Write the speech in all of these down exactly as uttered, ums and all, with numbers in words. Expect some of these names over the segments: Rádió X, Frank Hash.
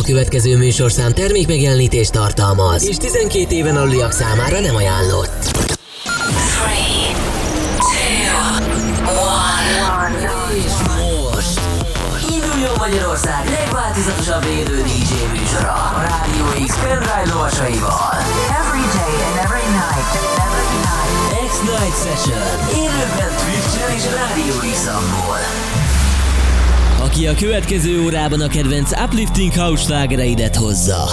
A következő műsorszám termékmegjelenítést tartalmaz, és tizenkét éven aluliak számára nem ajánlott. három, kettő, egy És most induljon Magyarország legváltozatosabb élő dé jé műsora a Rádió X pendrive lovasaival. Every day and every night, every night. X Night Session. Élőben Twitch-en és Rádió X-amból. Aki a következő órában a kedvenc uplifting house slágereidet hozza.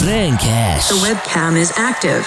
Frank Hash. The webcam is active.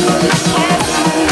We'll be right back.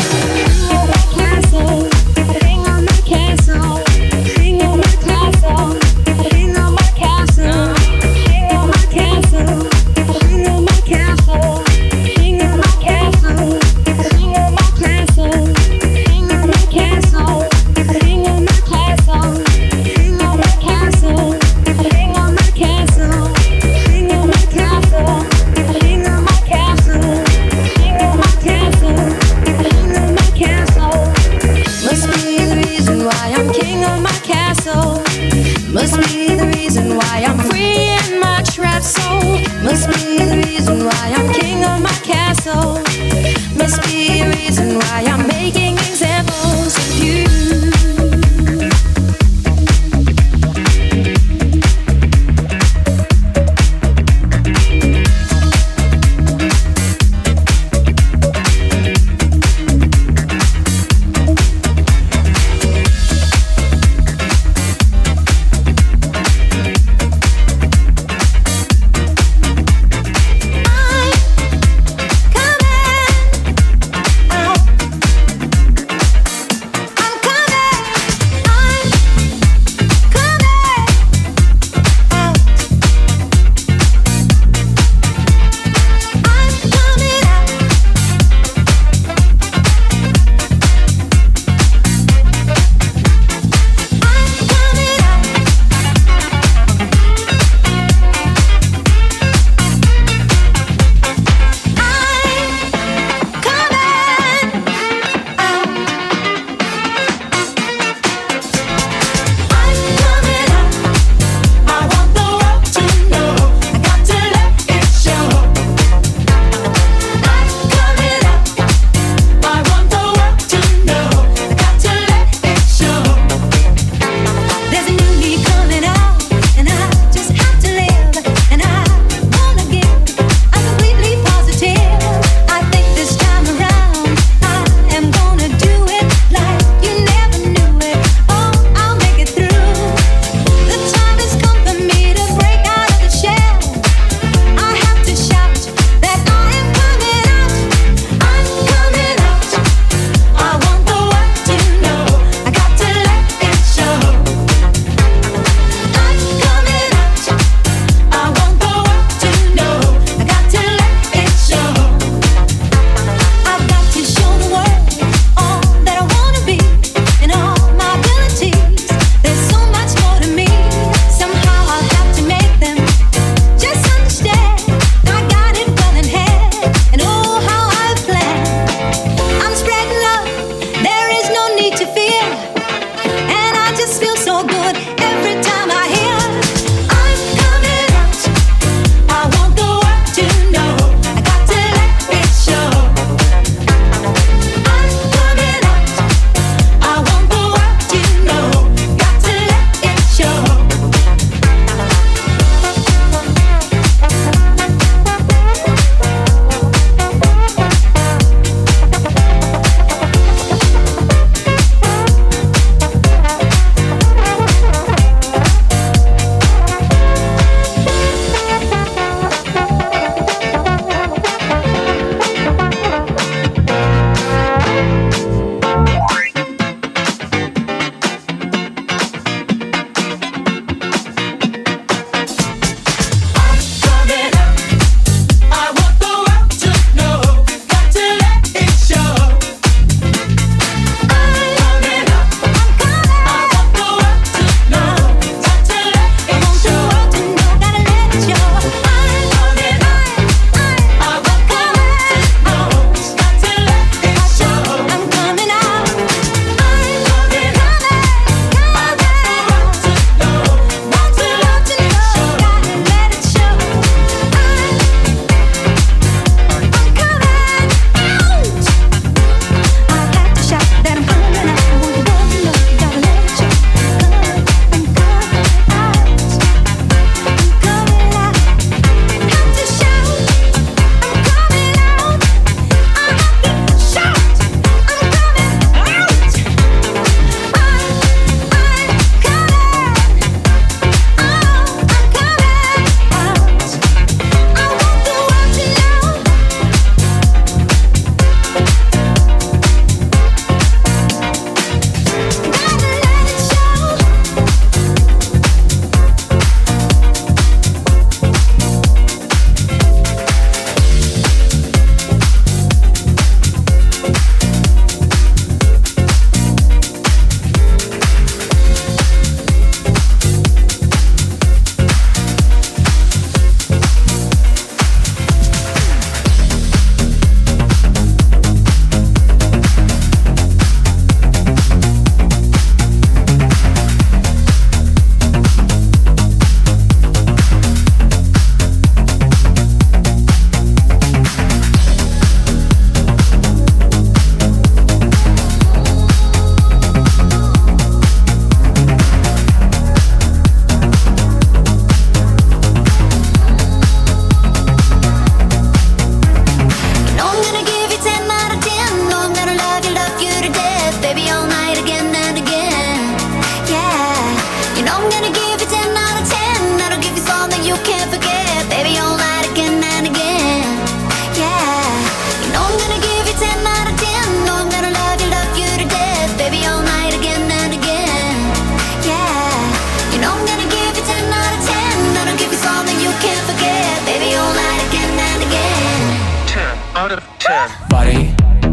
ten. Body,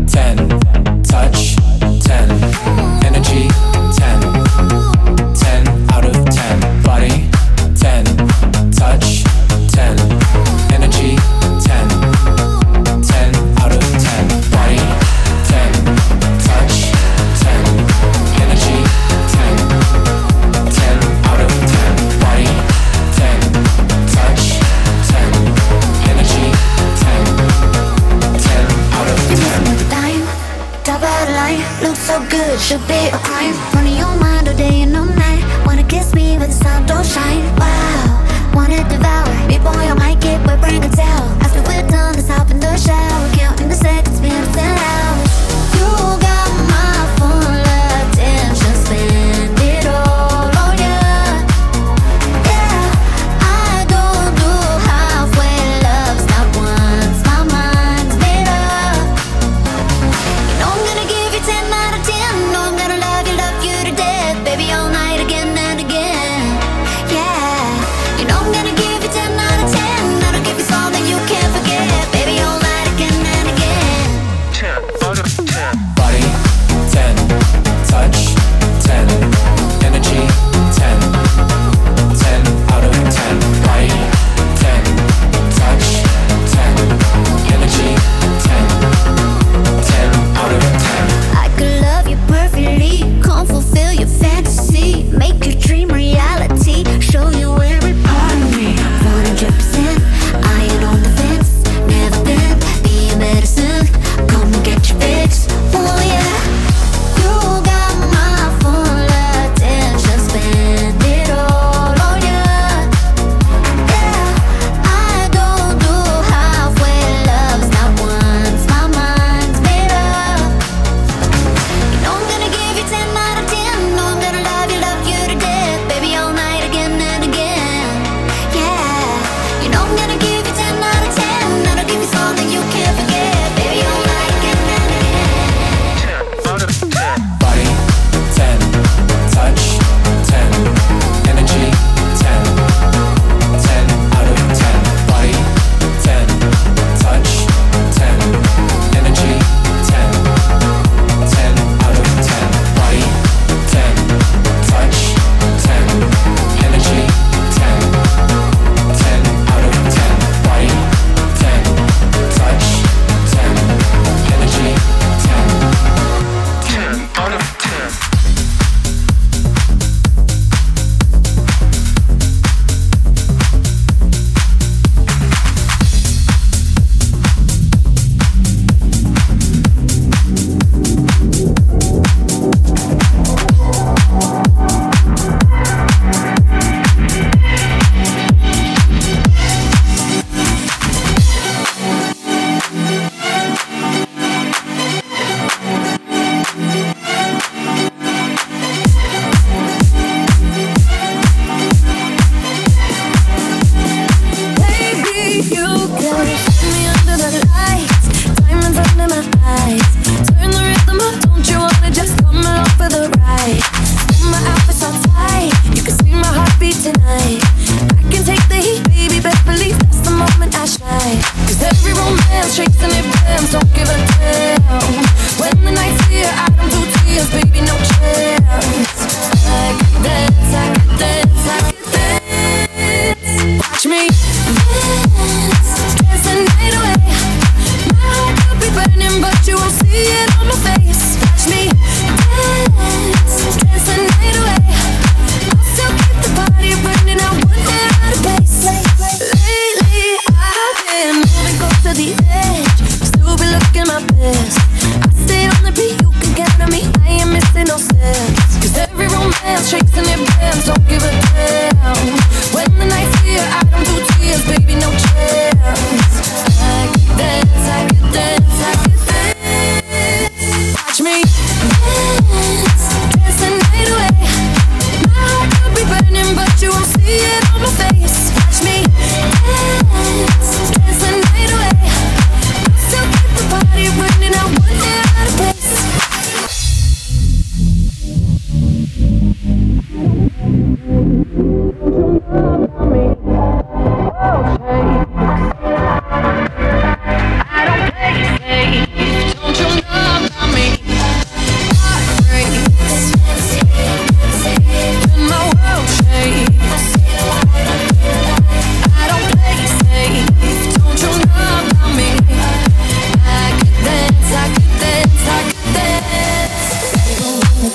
ten. Touch, ten. Energy, ten. ten out of ten. Body, ten. Touch, ten. Energy, ten. ten out of ten. Body, ten. Touch, ten. Energy, ten. ten out of ten. Body, ten. Touch, ten. Energy, ten. ten out of ten. Dime, double line, looks so good, should be a crime. Running your mind all day and all night. Wanna kiss me, but the sun don't shine. Wow. Wanna devour me, boy, I might get wet, bring a towel. After we're done, let's hop in the shower. Counting the seconds, been ten hours. You got my full attention span.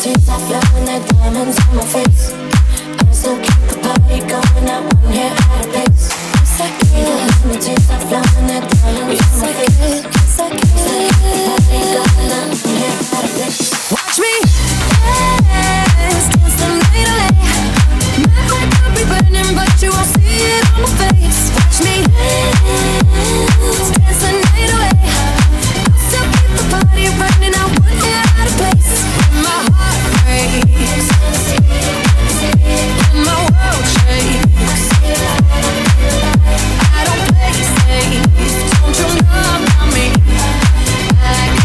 tears are flowing like diamonds on my face. I still keep the party going, I won't get out of place. Yes, I can. The tears are flowing like diamonds on my face. Yes, I can. Still keep the party going, I won't get out of place. Watch me dance, dance the night away. My heart could be burning, but you won't see it on my face. Watch me dance, dance the night away. I still keep the party running, I won't get out of place. My heart breaks and my world shakes. I don't play safe. Don't you know about me? I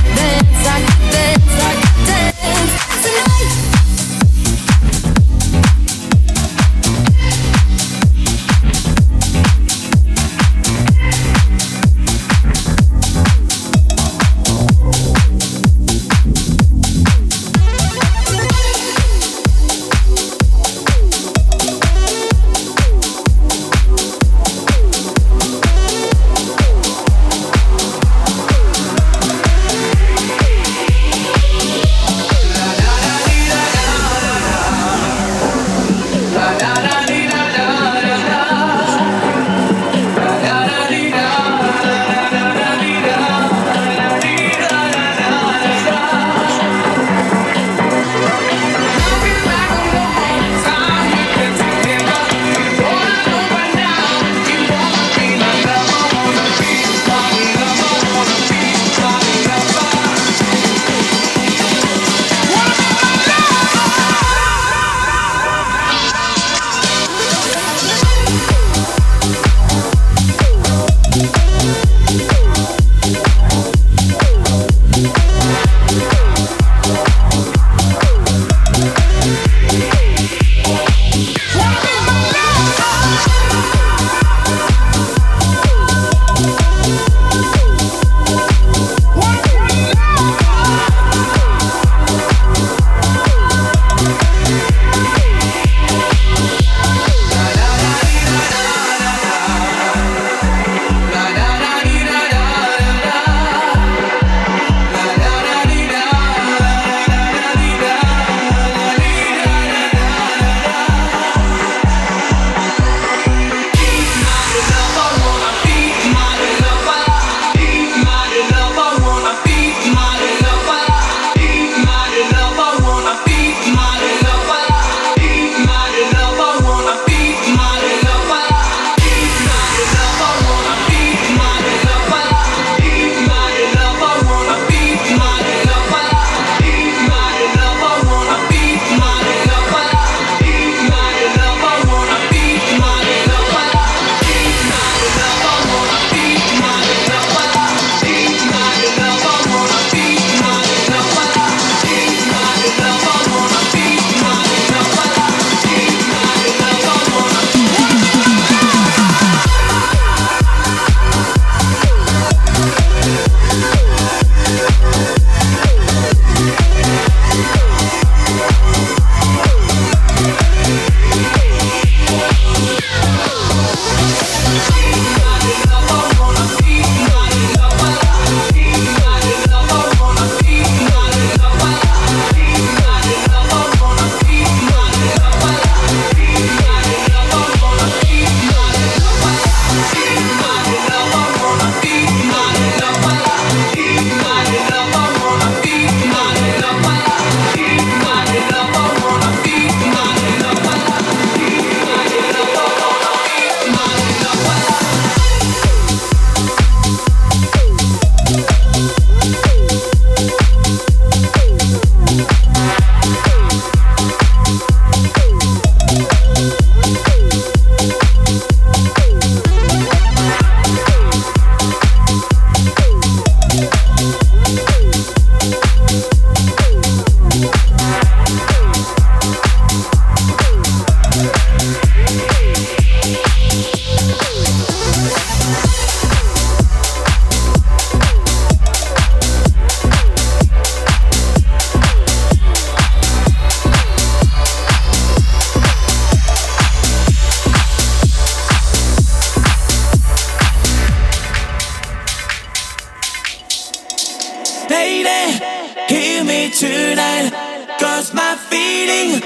feeling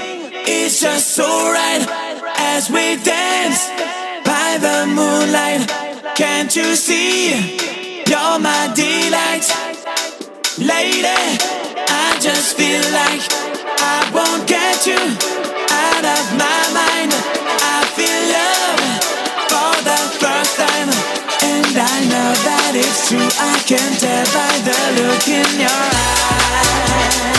is just so right as we dance by the moonlight. Can't you see? You're my delight, lady. I just feel like I won't get you out of my mind. I feel love for the first time, and I know that it's true. I can tell by the look in your eyes.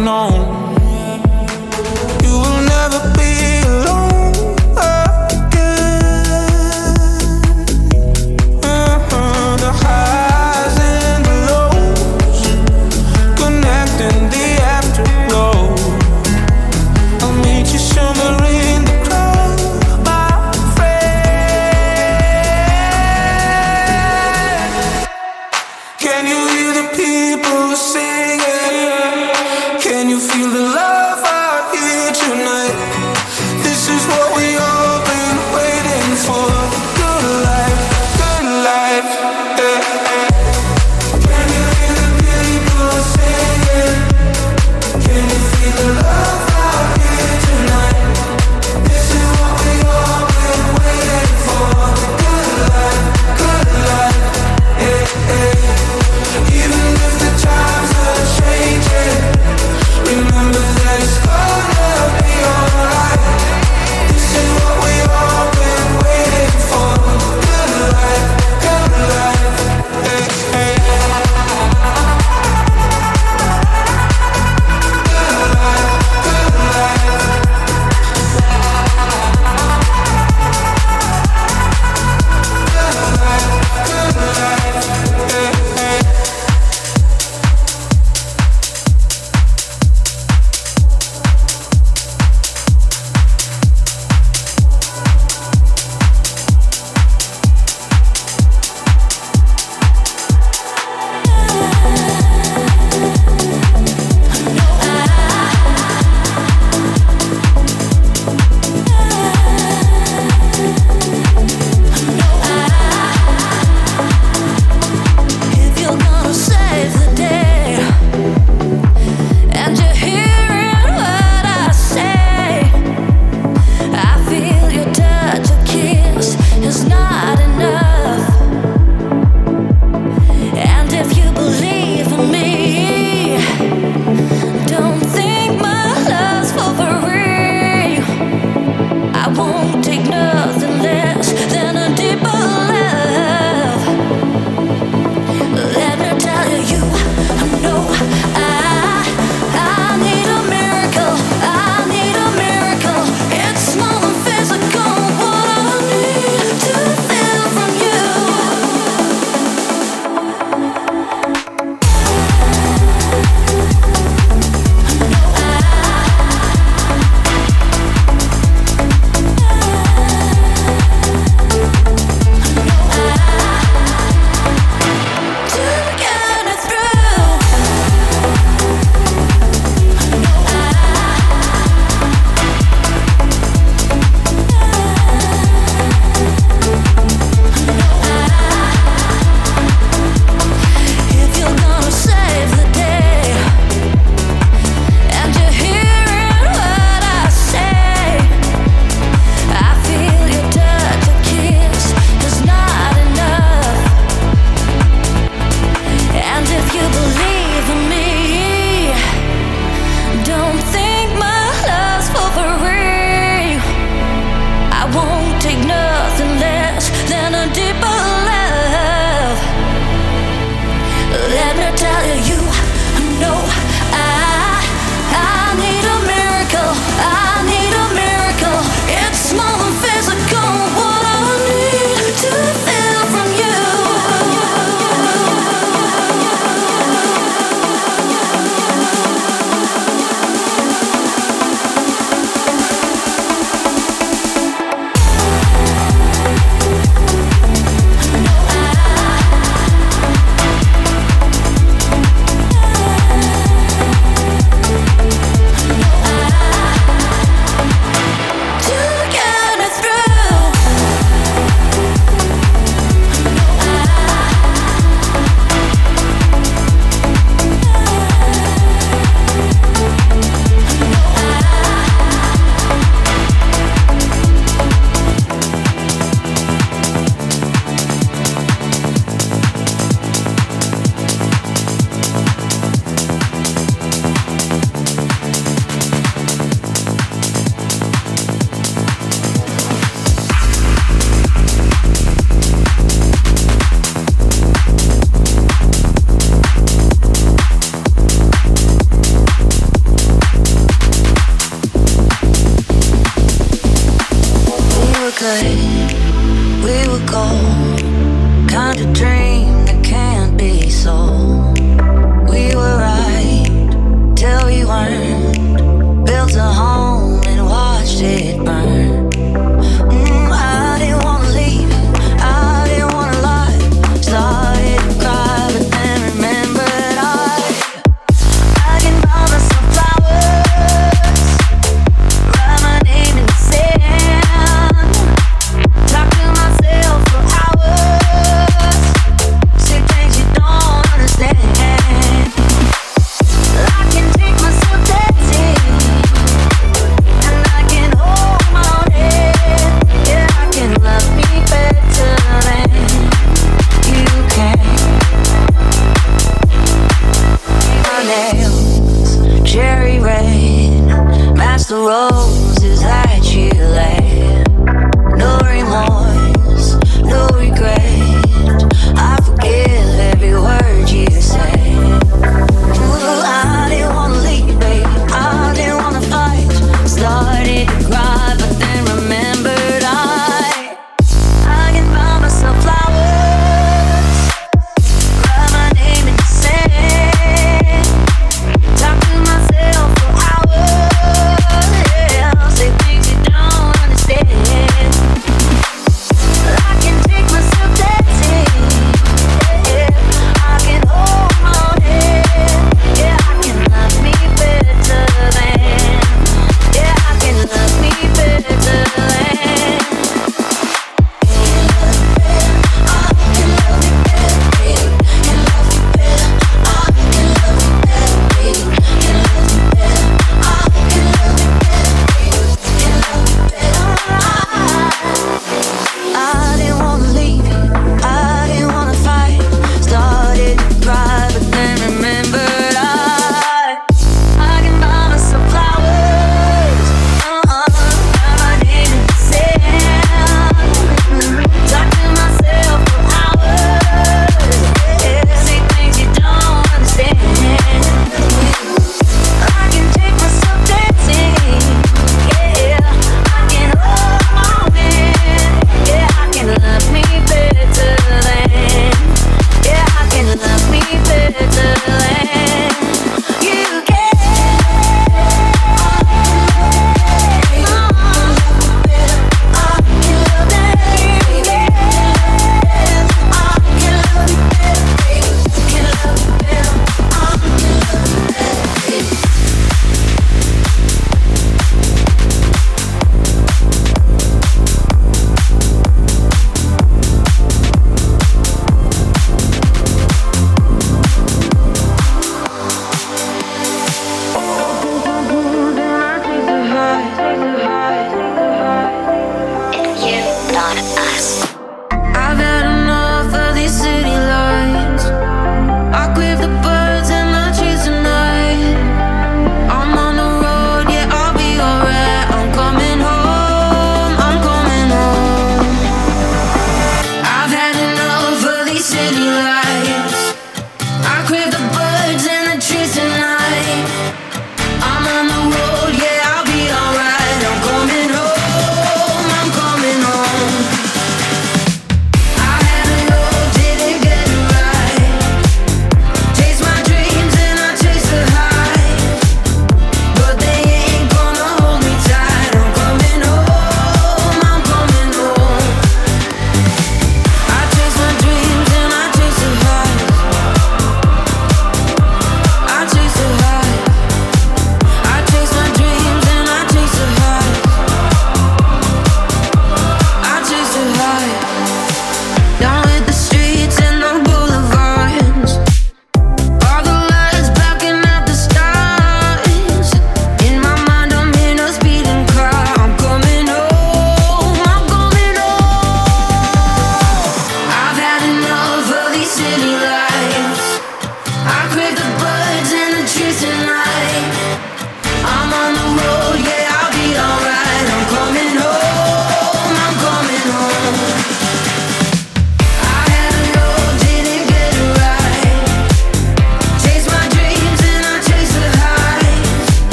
No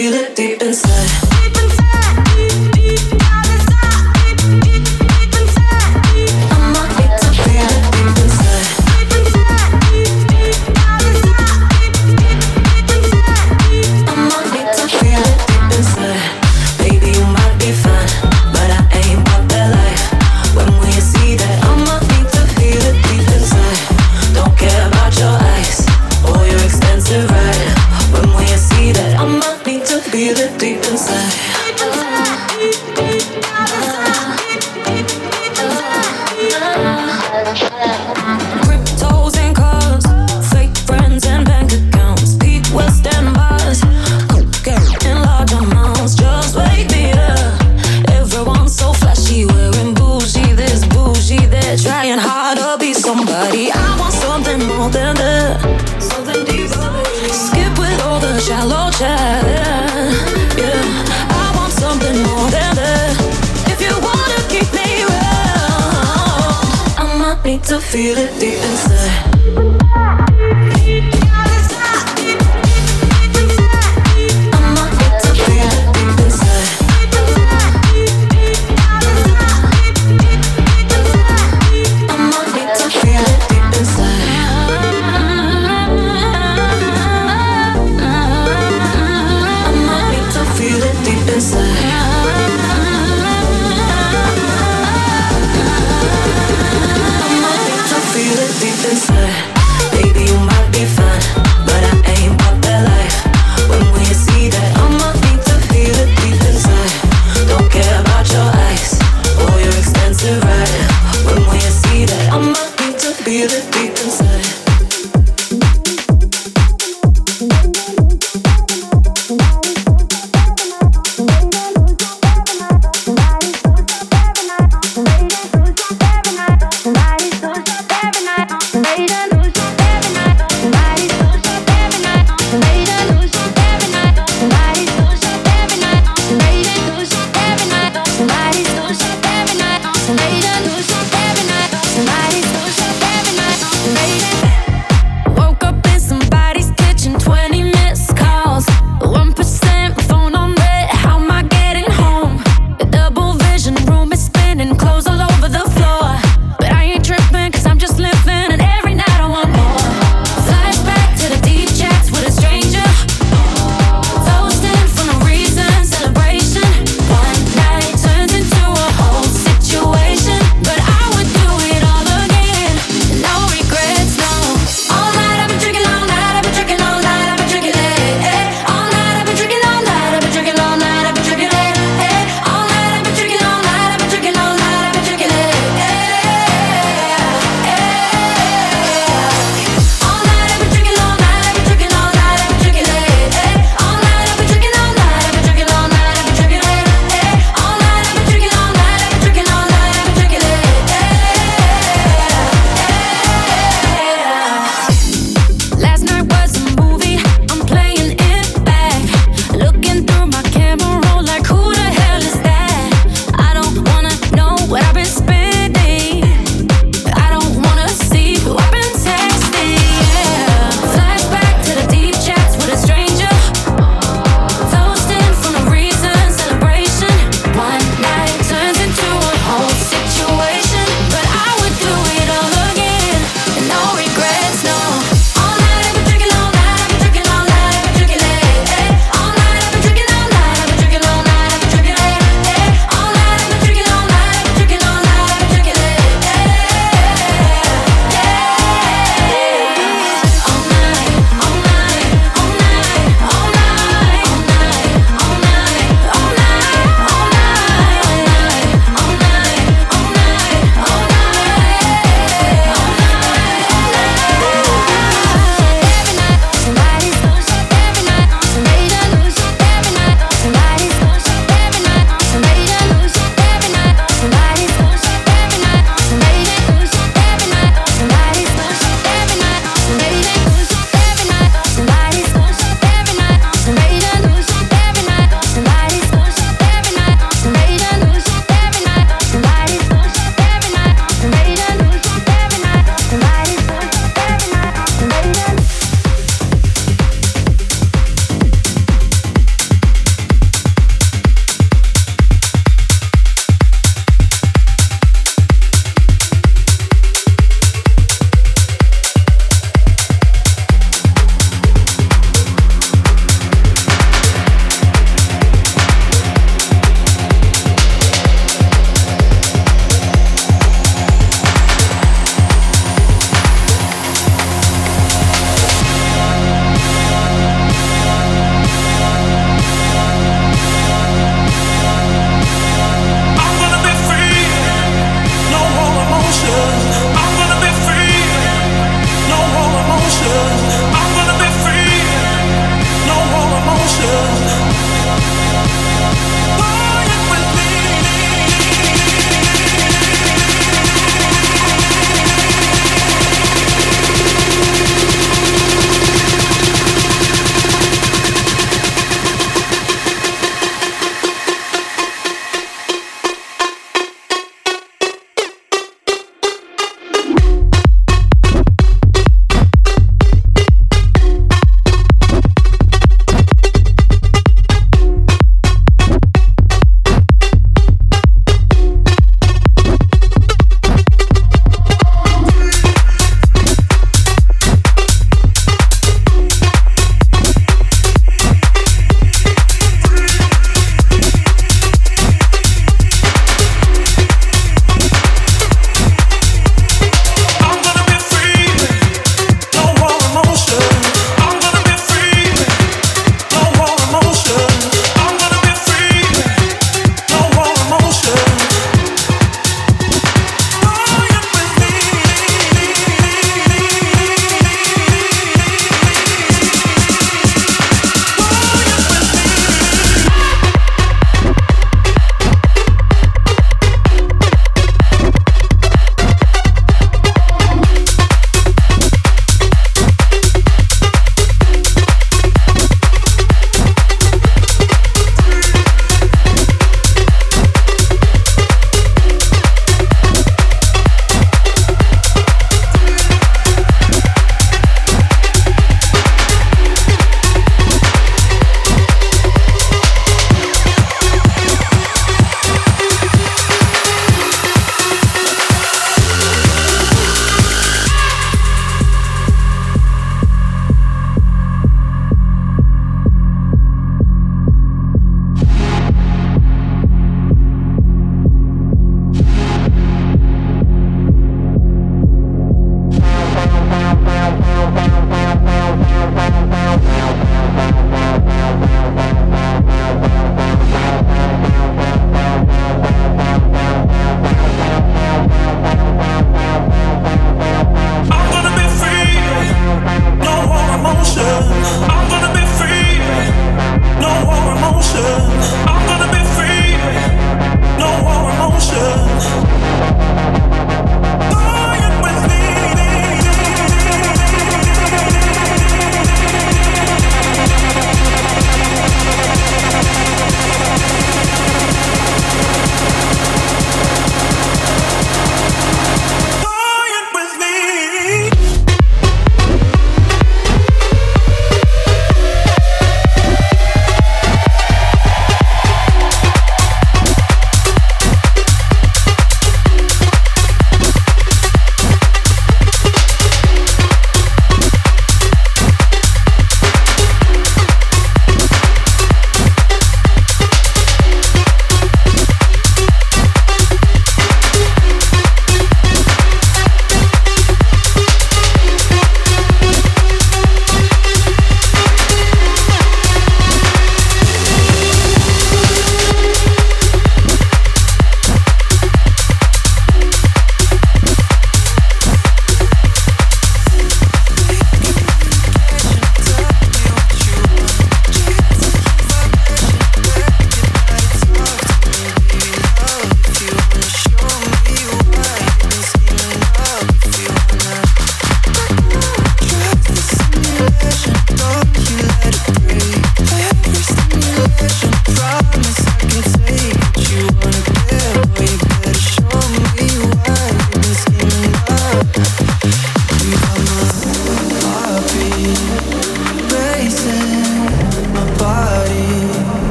feel it deep inside. Feel it deep inside. Deep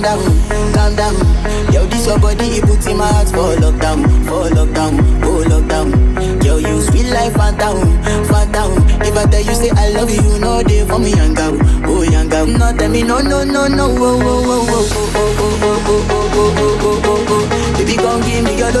calm down, calm down. Yo, this your body, it puts in my heart for lockdown, for lockdown, for lockdown. Yo, you sweet life, phantom, phantom. If I tell you say I love you, you know they for me young girl, oh young girl. No tell me no, no, no, no, oh, oh, oh, oh, oh, oh, oh, oh, oh, oh, oh, oh. Baby, come give me your lo,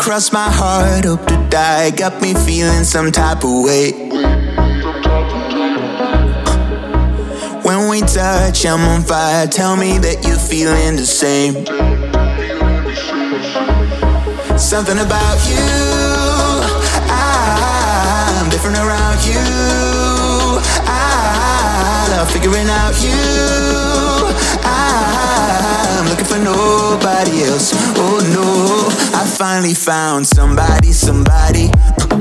Cross my heart, hope to die. Got me feeling some type of way. When we touch, I'm on fire. Tell me that you're feeling the same. Something about you, I'm different around you. I love figuring out you. I'm looking for nobody else. Oh no, I finally found somebody, somebody uh,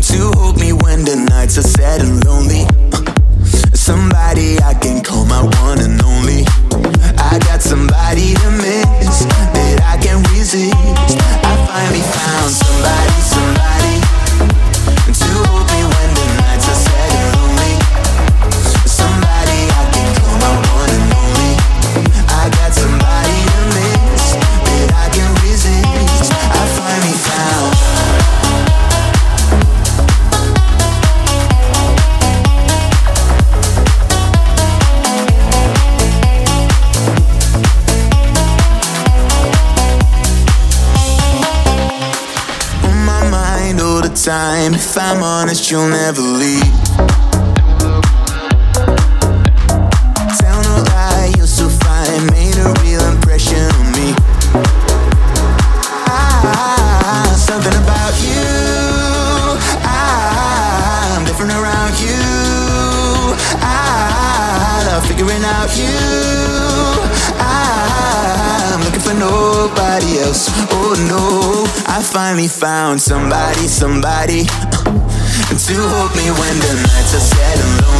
to hold me when the nights are sad and lonely. Uh, somebody I can call my one and only. I got somebody to miss that I can resist. I finally found somebody, somebody to hold me when the nights are sad and lonely. Somebody I can call my one and only. I got somebody to miss that I can resist. Time. If I'm honest, you'll never leave. Tell no lie, you're so fine. Made a real impression on me. Ah, something about you. Ah, I'm different around you. Ah, I love figuring out you. Ah, I'm looking for nobody else. Oh no. I finally found somebody, somebody uh, to hold me when the nights are sad and lonely.